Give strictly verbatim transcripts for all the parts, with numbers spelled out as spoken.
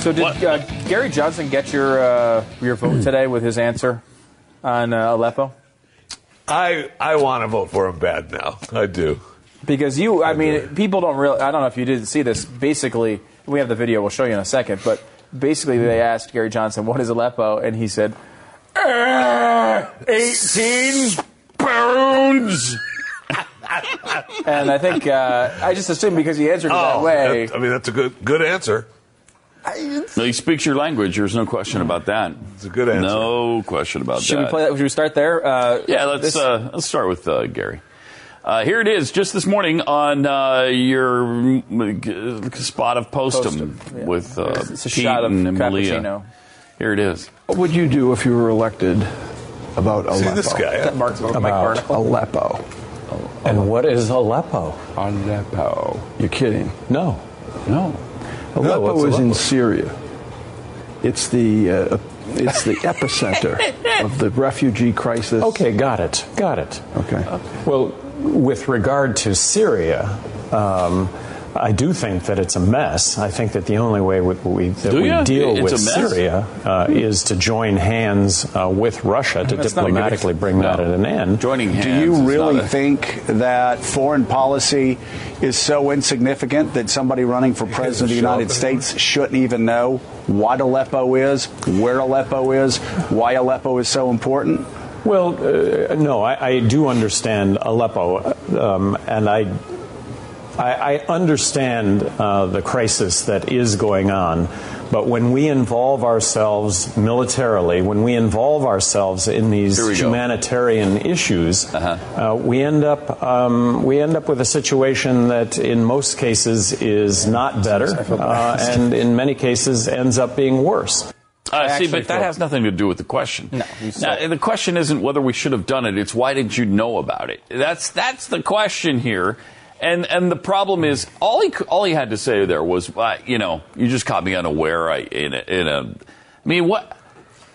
So did uh, Gary Johnson get your uh, your vote today with his answer on uh, Aleppo? I I want to vote for him bad now. I do. Because you, I, I mean, do. people don't really, I don't know if you didn't see this. Basically, we have the video. We'll show you in a second. But basically, they asked Gary Johnson, what is Aleppo? And he said, eighteen pounds. And I think, uh, I just assumed because he answered it oh, that way. That, I mean, that's a good good answer. I, no, he speaks your language. There's no question about that. It's a good answer. No question about Should that. Should we play that? Should we start there? Uh, yeah, let's uh, let's start with uh, Gary. Uh, here it is, just this morning on uh, your spot of Postum, Postum yeah. with uh, it's a Pete shot of and Malia. Here it is. What would you do if you were elected about Aleppo? See this guy. That Mark, about Mike Barnicle. Aleppo. Oh, and Aleppo. What is Aleppo? Aleppo. You're kidding? No, no. Aleppo no, is Aleppo? in Syria. It's the uh, it's the epicenter of the refugee crisis. Okay, got it, got it. Okay. okay. Well, with regard to Syria, um, I do think that it's a mess. I think that the only way we, we, that do we you? deal it's with Syria uh, is to join hands uh, with Russia to That's diplomatically bring no. that at an end. Joining hands. Do you really a... think that foreign policy is so insignificant that somebody running for president of the United States shouldn't even know what Aleppo is, where Aleppo is, why Aleppo is so important? Well, uh, no, I, I do understand Aleppo, um, and I... I understand uh, the crisis that is going on, but when we involve ourselves militarily, when we involve ourselves in these humanitarian go. issues, uh-huh. uh, we end up um, we end up with a situation that, in most cases, is not better, uh, and in many cases, ends up being worse. Uh, see, but that has nothing to do with the question. No, now, the question isn't whether we should have done it; it's why did you know about it? That's that's the question here. And and the problem is all he all he had to say there was uh, you know you just caught me unaware I, in a, in a I mean what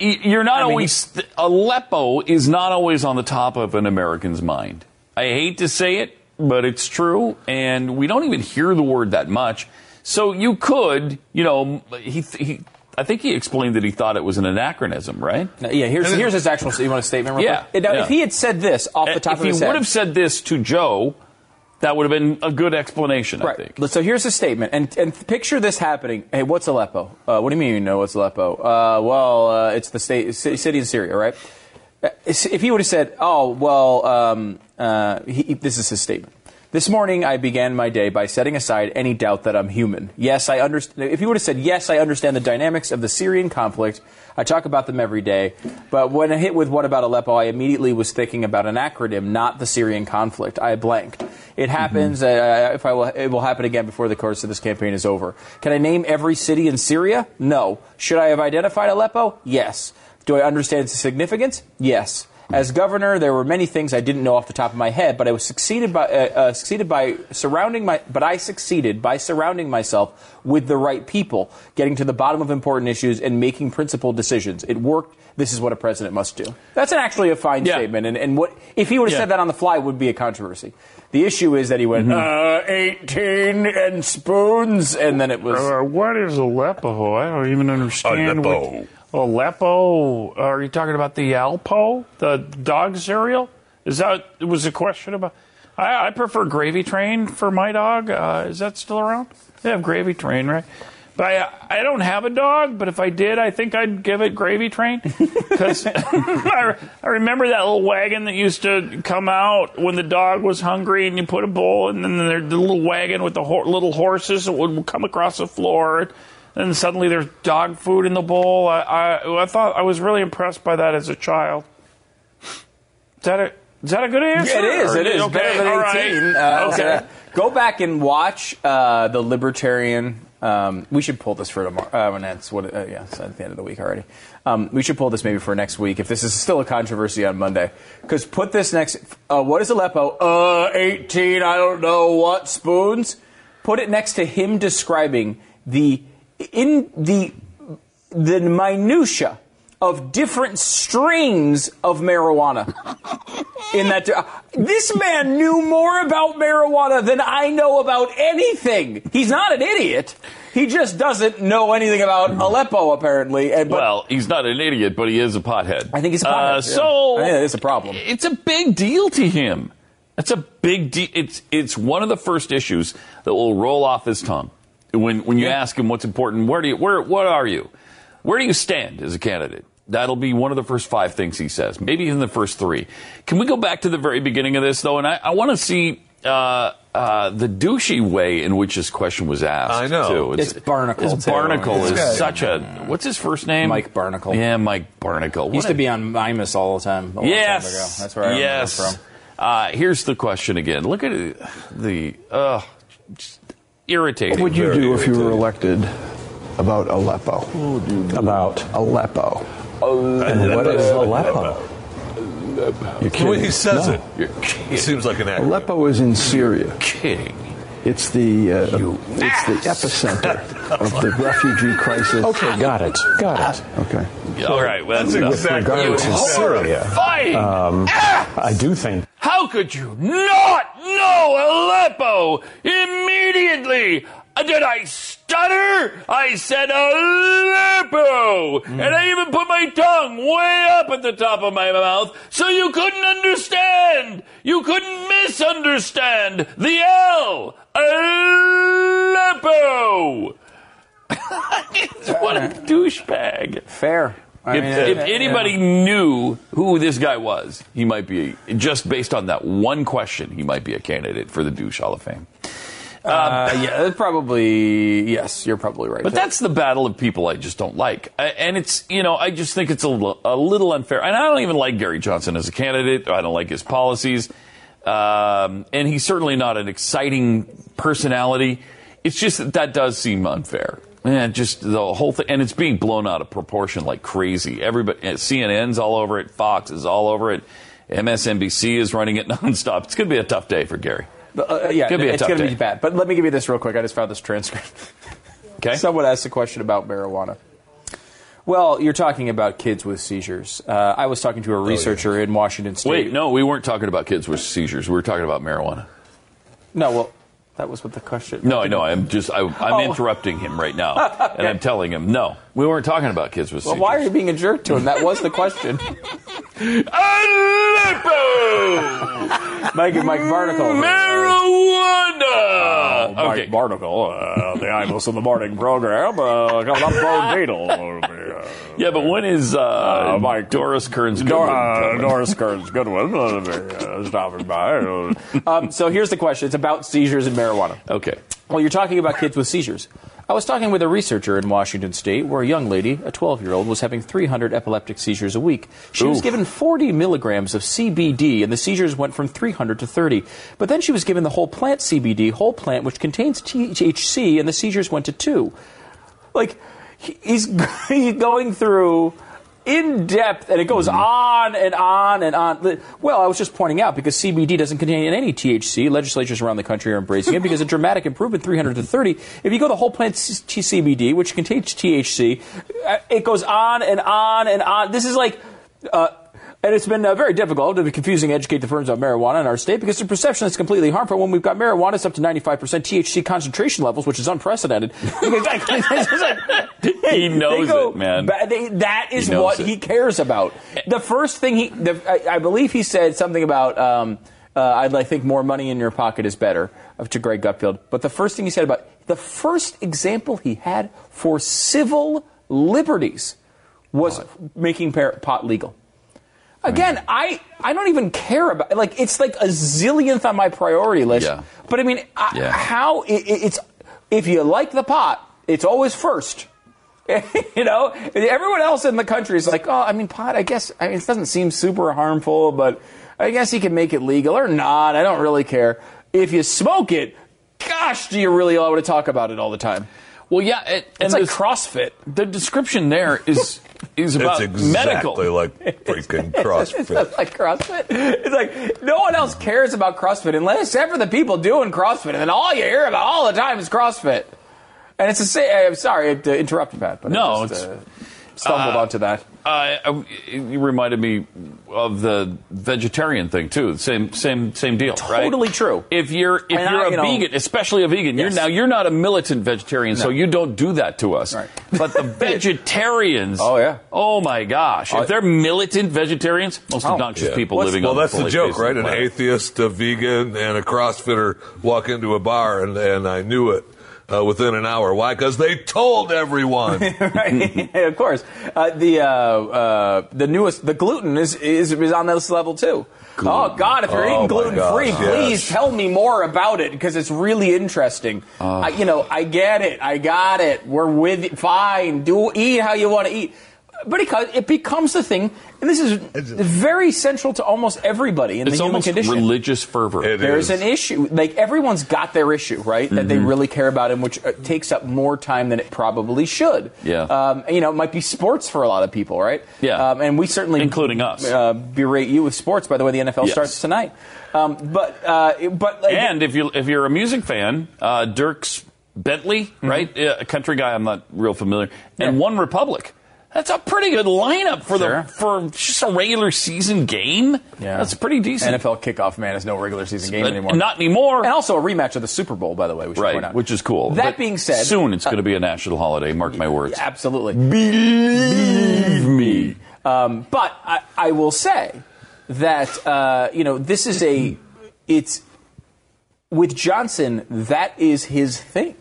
you're not I always mean, Aleppo is not always on the top of an American's mind. I hate to say it, but it's true, and we don't even hear the word that much. So you could you know he he I think he explained that he thought it was an anachronism, right? Now, yeah, here's here's his actual you want a statement? Yeah, right? Now, yeah. If he had said this off the top if of his head, if he would have said this to Joe, that would have been a good explanation, right. I think. So here's a statement, and and picture this happening. Hey, what's Aleppo? Uh, what do you mean you know what's Aleppo? Uh, well, uh, it's the state, city in Syria, right? If he would have said, oh, well, um, uh, he, this is his statement. This morning I began my day by setting aside any doubt that I'm human. Yes, I understand. If he would have said, yes, I understand the dynamics of the Syrian conflict. I talk about them every day. But when I hit with what about Aleppo, I immediately was thinking about an acronym, not the Syrian conflict. I blanked. It happens. Mm-hmm. uh, if I will, it will happen again before the course of this campaign is over. Can I name every city in Syria? No. Should I have identified Aleppo? Yes. Do I understand its significance? Yes. As governor, there were many things I didn't know off the top of my head, but I was succeeded by uh, uh, succeeded by surrounding my. But I succeeded by surrounding myself with the right people, getting to the bottom of important issues, and making principled decisions. It worked. This is what a president must do. That's an, actually a fine yeah. statement. And, and what if he would have yeah. said that on the fly? It would be a controversy. The issue is that he went mm-hmm. uh, eighteen and spoons, and then it was. Uh, what is Aleppo? I don't even understand. Aleppo. What, Aleppo? Are you talking about the Alpo, the dog cereal? Is that was a question about? I, I prefer Gravy Train for my dog. Uh, is that still around? They have Gravy Train, right? But I, I don't have a dog. But if I did, I think I'd give it Gravy Train because I, I remember that little wagon that used to come out when the dog was hungry, and you put a bowl, and then there the little wagon with the ho- little horses that would come across the floor. And suddenly there's dog food in the bowl. I, I I thought I was really impressed by that as a child. Is that it? Is that a good answer? It is. It is. Okay. Better than eighteen. Right. Uh, okay. uh, go back and watch uh, The Libertarian. Um, we should pull this for tomorrow. Uh, when that's what, uh, yeah, it's at the end of the week already. Um, we should pull this maybe for next week if this is still a controversy on Monday. Because put this next, uh, what is Aleppo? Uh, eighteen, I don't know what, spoons? Put it next to him describing the, in the, the minutia of different strains of marijuana. In that, uh, this man knew more about marijuana than I know about anything. He's not an idiot. He just doesn't know anything about Aleppo, apparently. And, but, well, he's not an idiot, but he is a pothead. I think he's a pothead. Uh, yeah. So I think that is a problem. It's a big deal to him. It's a big deal. It's it's one of the first issues that will roll off his tongue when when you yeah. ask him what's important. Where do you where what are you? Where do you stand as a candidate? That'll be one of the first five things he says, maybe even the first three. Can we go back to the very beginning of this, though? And I, I want to see uh, uh, the douchey way in which this question was asked. I know. Too. It's, it's Barnicle. It's Barnicle is good. Such a... What's his first name? Mike Barnicle. Yeah, Mike Barnicle. What used a, to be on Mimus all the time. Yes. Time ago. That's where I yes. remember from. Uh, here's the question again. Look at the... Uh, just irritating. What would you very do irritating. if you were elected about Aleppo? Oh, about Aleppo. And what is Aleppo? Aleppo. The way he says no. it, it seems like an acronym. Aleppo is in Syria. You're kidding. It's the uh, it's the epicenter of the refugee crisis. Okay, got it, got it. Okay. All right, well, that's with exactly regards to Syria. Um, I do think. How could you not know Aleppo immediately? Did I stutter? I said Aleppo! Mm. And I even put my tongue way up at the top of my mouth so you couldn't understand! You couldn't misunderstand the L! Aleppo! What a douchebag. Fair. I if, mean, if it, anybody yeah. knew who this guy was, he might be, just based on that one question, he might be a candidate for the Douche Hall of Fame. Uh, yeah, probably, yes, you're probably right. But there. That's the battle of people I just don't like. I, and it's, you know, I just think it's a little, a little unfair. And I don't even like Gary Johnson as a candidate. I don't like his policies. Um, and he's certainly not an exciting personality. It's just that that does seem unfair. And just the whole thing. And it's being blown out of proportion like crazy. Everybody, C N N's all over it. Fox is all over it. M S N B C is running it nonstop. It's going to be a tough day for Gary. Uh, yeah, gonna it's going to be bad. But let me give you this real quick. I just found this transcript. Okay. Someone asked a question about marijuana. Well, you're talking about kids with seizures. Uh, I was talking to a researcher oh, yeah. in Washington State. Wait, no, we weren't talking about kids with seizures. We were talking about marijuana. No, well, that was what the question... No, I know. I'm just... I, I'm oh. interrupting him right now. Okay. And I'm telling him, no, we weren't talking about kids with well, seizures. Well, why are you being a jerk to him? That was the question. Aleppo! Mike and Mike Barnicle. Marijuana! Uh, Mike okay. Barnicle, uh, the Imos of the Morning program, uh, coming up for Beetle. Yeah, but when is uh, uh, Mike Doris Kearns Goodwin? Uh, Doris Kearns Goodwin uh, stopping by. um, so here's the question. It's about seizures and marijuana. Okay. Well, you're talking about kids with seizures. I was talking with a researcher in Washington State where a young lady, a twelve-year-old, was having three hundred epileptic seizures a week. She Oof. was given forty milligrams of C B D, and the seizures went from three hundred to thirty. But then she was given the whole plant C B D, whole plant, which contains T H C, and the seizures went to two. Like, he's going through... in depth, and it goes mm-hmm. on and on and on. Well, I was just pointing out, because C B D doesn't contain any T H C, legislatures around the country are embracing it, because a dramatic improvement, three hundred to thirty. If you go to whole plant C B D, which contains T H C, it goes on and on and on. This is like... Uh, And it's been uh, very difficult to be confusing to educate the firms about marijuana in our state because the perception is completely harmful when we've got marijuana it's up to ninety-five percent T H C concentration levels, which is unprecedented. He knows go, it, man. They, that is he what it. he cares about. The first thing he, the, I, I believe he said something about, um, uh, I'd like think more money in your pocket is better to Greg Gutfield. But the first thing he said about, the first example he had for civil liberties was what? making pot legal. Again, I, I don't even care about like it's like a zillionth on my priority list. Yeah. But I mean, I, yeah. how it, it's if you like the pot, it's always first. You know, everyone else in the country is like, oh, I mean, pot. I guess I mean, it doesn't seem super harmful, but I guess you can make it legal or not. I don't really care. If you smoke it, gosh, do you really want to talk about it all the time? Well, yeah. It, it's and like this, CrossFit. The description there is is about it's exactly medical. Like freaking CrossFit. It's not like CrossFit. It's like no one else cares about CrossFit unless except for the people doing CrossFit. And then all you hear about all the time is CrossFit. And it's the same. I'm sorry to interrupt, Pat, but no, I just uh, stumbled uh, onto that. Uh, it reminded me of the vegetarian thing too. Same, same, same deal. Totally right? True. If you're if and you're I, a you vegan, know, especially a vegan, yes. you're now you're not a militant vegetarian, no. so you don't do that to us. Right. But the vegetarians, oh yeah, oh my gosh, uh, if they're militant vegetarians, most obnoxious oh, yeah. people What's, living. Well, on that's the, the joke, right? An atheist, a vegan, and a CrossFitter walk into a bar, and, and I knew it. Uh, within an hour. Why? Because they told everyone. Right, of course. Uh, the uh, uh, the newest, the gluten is is, is on this level too. Gluten. Oh God, if you're oh, eating gluten free, yes. please tell me more about it because it's really interesting. Uh, I, you know, I get it, I got it. We're with it. Fine. Do eat how you want to eat, but it, it becomes the thing. And this is very central to almost everybody in it's the human condition. It's almost religious fervor. It There's is. an issue. Like, everyone's got their issue, right, mm-hmm. that they really care about and which takes up more time than it probably should. Yeah. Um, you know, it might be sports for a lot of people, right? Yeah. Um, and we certainly... Including us. Uh, berate you with sports. By the way, the N F L yes. starts tonight. Um, but... Uh, but like, and if, you, if you're a music fan, uh, Dierks Bentley, mm-hmm. right? A country guy I'm not real familiar. And yeah. OneRepublic. That's a pretty good lineup for sure. the for just a regular season game. Yeah. That's pretty decent. N F L kickoff, man, is no regular season game uh, anymore. Not anymore. And also a rematch of the Super Bowl, by the way, we should right, point out. Which is cool. That but being said, soon it's uh, going to be a national holiday, mark my words. Absolutely. Believe me. Um, but I, I will say that uh, you know, this is a it's with Johnson, that is his thing.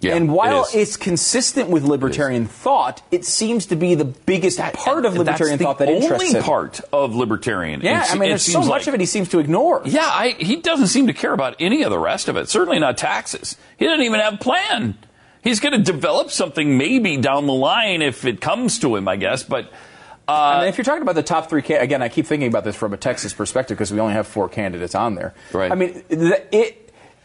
Yeah, and while it it's consistent with libertarian it thought, it seems to be the biggest that, part of libertarian thought that interests him. That's the only part of libertarian. Yeah, it, I mean, there's so much like, of it he seems to ignore. Yeah, I, he doesn't seem to care about any of the rest of it, certainly not taxes. He doesn't even have a plan. He's going to develop something maybe down the line if it comes to him, I guess, but... Uh, and if you're talking about the top three, again, I keep thinking about this from a Texas perspective because we only have four candidates on there. Right. I mean, it...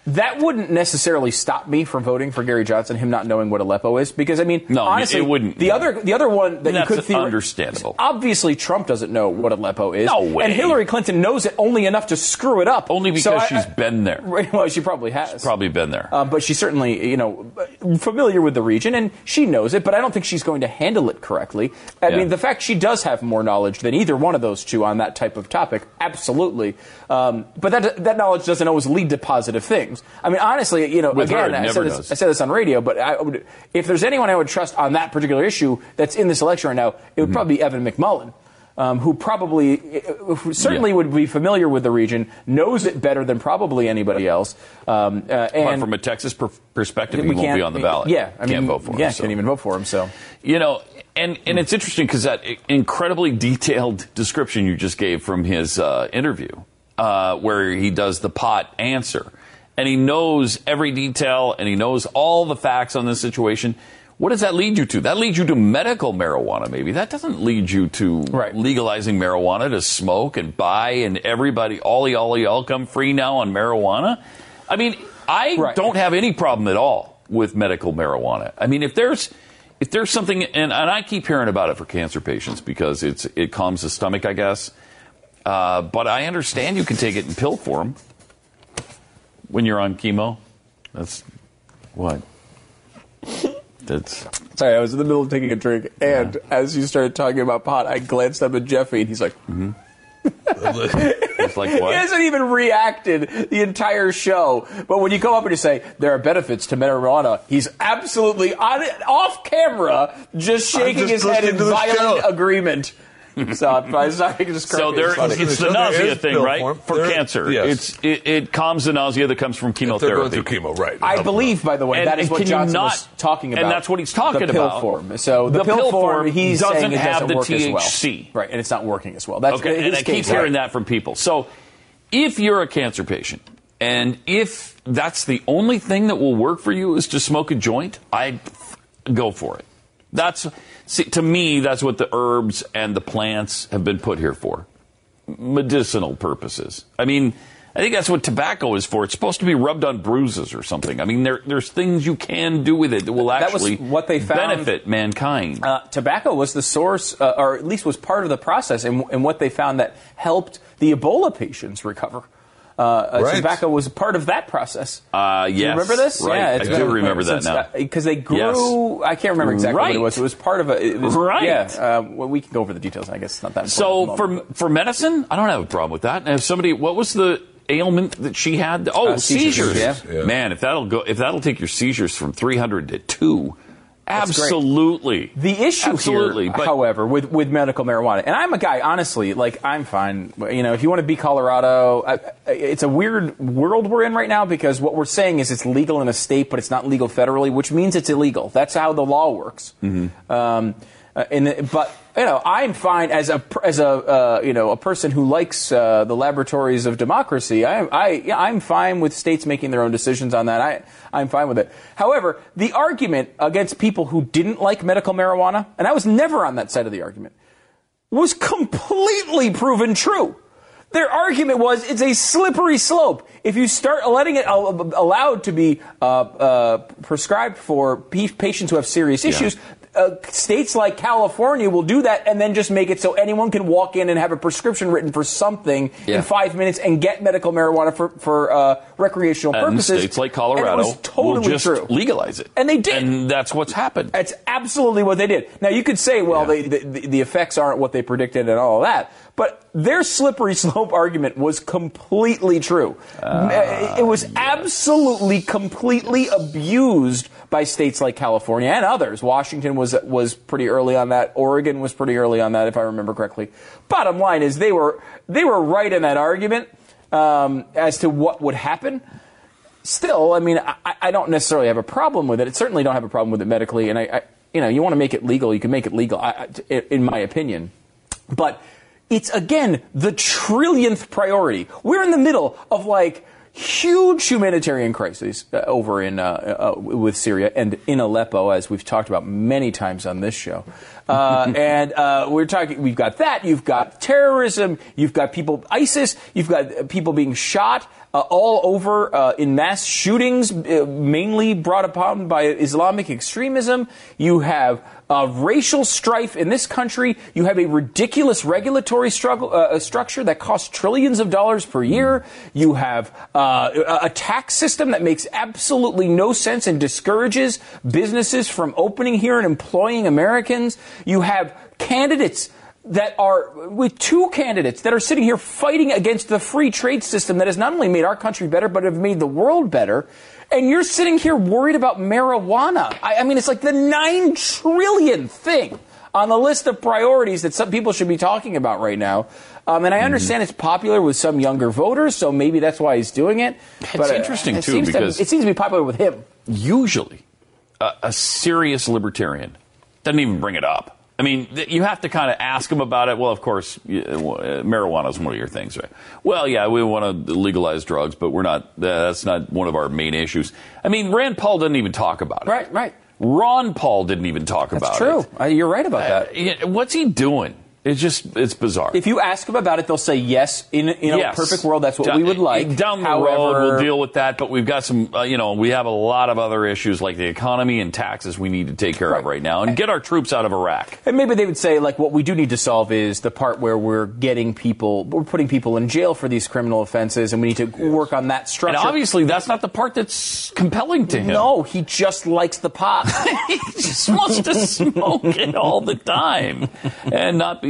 That wouldn't necessarily stop me from voting for Gary Johnson, him not knowing what Aleppo is, because I mean, no, honestly, it wouldn't. The yeah. other, the other one that That's you could theorize, understandable. Obviously, Trump doesn't know what Aleppo is, no way. And Hillary Clinton knows it only enough to screw it up, only because so I, she's I, been there. Well, she probably has. She's probably been there, uh, but she's certainly, you know, familiar with the region, and she knows it. But I don't think she's going to handle it correctly. I yeah. mean, the fact she does have more knowledge than either one of those two on that type of topic, absolutely. Um, but that that knowledge doesn't always lead to positive things. I mean, honestly, you know, With again, her, I, said this, I said this on radio, but I would, if there's anyone I would trust on that particular issue that's in this election right now, it would mm-hmm. probably be Evan McMullin, um, who probably, who certainly yeah. would be familiar with the region, knows it better than probably anybody else. Um, uh, and but from a Texas per- perspective, he won't be on the ballot. Yeah, I mean, can't vote for him. Yeah, so. Can't even vote for him. So, you know, and and mm. it's interesting because that incredibly detailed description you just gave from his uh, interview, uh, where he does the pot answer. And he knows every detail, and he knows all the facts on this situation. What does that lead you to? That leads you to medical marijuana, maybe. That doesn't lead you to right. legalizing marijuana to smoke and buy, and everybody, ollie, ollie, all come free now on marijuana. I mean, I right. don't have any problem at all with medical marijuana. I mean, if there's if there's something, and, and I keep hearing about it for cancer patients because it's it calms the stomach, I guess. Uh, but I understand you can take it in pill form. When you're on chemo, that's what? That's. Sorry, I was in the middle of taking a drink, and yeah. as you started talking about pot, I glanced up at Jeffy, and he's like, mm-hmm. It's like what? He hasn't even reacted the entire show. But when you come up and you say, there are benefits to marijuana, he's absolutely on, off camera just shaking just his head in violent show. Agreement. So, I'm sorry, I can just so there, it's, it's the nausea thing, right? Form. For there, cancer, yes. it's, it, it calms the nausea that comes from chemotherapy. They're going through chemo, right? I believe, by the way, and, that is what Johnson not, was talking about, and that's what he's talking the pill about. Form. So the, the pill, pill form, he's doesn't saying it have doesn't work the T H C, as well. Right? And it's not working as well. That's okay. And I keep hearing right. that from people. So, if you're a cancer patient, and if that's the only thing that will work for you is to smoke a joint, I'd go for it. That's see, to me, that's what the herbs and the plants have been put here for. medicinal purposes. I mean, I think that's what tobacco is for. It's supposed to be rubbed on bruises or something. I mean, there, there's things you can do with it that will actually that was what they found, benefit mankind. Uh, tobacco was the source, uh, or at least was part of the process, and, and what they found that helped the Ebola patients recover. Uh, right. Tobacco was part of that process. Uh, yes. Do you remember this? Right. Yeah, it's I do remember that now. Because they grew, yes. I can't remember exactly right. what it was. It was part of a... It was, right. Yeah, uh, well, we can go over the details, I guess it's not that important. So, for, for medicine, I don't have a problem with that. And if somebody, what was the ailment that she had? Oh, uh, seizures. seizures. Yeah. Yeah. Man, if that'll go, if that'll take your seizures from three hundred to two... That's absolutely. Great. The issue absolutely, here, but, however, with, with medical marijuana, and I'm a guy, honestly, like, I'm fine. You know, if you want to be Colorado, I, it's a weird world we're in right now because what we're saying is it's legal in a state, but it's not legal federally, which means it's illegal. That's how the law works. Mm-hmm. Um, and the, but, you know, I'm fine as a, as a uh, you know, a person who likes uh, the laboratories of democracy. I, I, I'm fine with states making their own decisions on that. I, I'm fine with it. However, the argument against people who didn't like medical marijuana, and I was never on that side of the argument, was completely proven true. Their argument was it's a slippery slope. If you start letting it allowed to be uh, uh, prescribed for patients who have serious issues, yeah. Uh, states like California will do that and then just make it so anyone can walk in and have a prescription written for something yeah. in five minutes and get medical marijuana for, for uh, recreational and purposes. States like Colorado and totally will just true. legalize it. And they did. And that's what's happened. That's absolutely what they did. Now, you could say, well, yeah. they, the, the effects aren't what they predicted and all that. But their slippery slope argument was completely true. Uh, it was yes. absolutely, completely abused by states like California and others. Washington was was pretty early on that. Oregon was pretty early on that, if I remember correctly. Bottom line is they were they were right in that argument um, as to what would happen. Still, I mean, I, I don't necessarily have a problem with it. I certainly don't have a problem with it medically. And I, I you know, you want to make it legal, you can make it legal, I, I, in my opinion. But it's, again, the trillionth priority. We're in the middle of, like, huge humanitarian crises uh, over in uh, uh, with Syria and in Aleppo, as we've talked about many times on this show. Uh, and uh, we're talking, we've got that, you've got terrorism, you've got people, ISIS, you've got people being shot uh, all over uh, in mass shootings, uh, mainly brought upon by Islamic extremism. You have Uh, racial strife in this country. You have a ridiculous regulatory struggle, uh, structure that costs trillions of dollars per year. You have uh, a tax system that makes absolutely no sense and discourages businesses from opening here and employing Americans. You have candidates that are, with two candidates that are sitting here fighting against the free trade system that has not only made our country better, but have made the world better. And you're sitting here worried about marijuana. I, I mean, it's like the nine trillion thing on the list of priorities that some people should be talking about right now. Um, and I understand mm-hmm. it's popular with some younger voters, so maybe that's why he's doing it. It's but, interesting, uh, it too, because... To, it seems to be popular with him. Usually, uh, a serious libertarian doesn't even bring it up. I mean, you have to kind of ask them about it. Well, of course, marijuana is one of your things, right? Well, yeah, we want to legalize drugs, but we're not. That's not one of our main issues. I mean, Rand Paul didn't even talk about it. Right, right. Ron Paul didn't even talk about it. That's true. You're right about that. What's he doing? It's just, it's bizarre. If you ask them about it, they'll say yes. In, in yes. a perfect world, that's what down, we would like. Down the However, road, we'll deal with that, but we've got some, uh, you know, we have a lot of other issues like the economy and taxes we need to take care right. of right now and get our troops out of Iraq. And maybe they would say, like, what we do need to solve is the part where we're getting people, we're putting people in jail for these criminal offenses, and we need to yes. work on that structure. And obviously, that's not the part that's compelling to him. No, he just likes the pot. He just wants to smoke it all the time and not be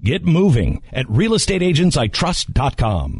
Get moving at real estate agents I trust dot com.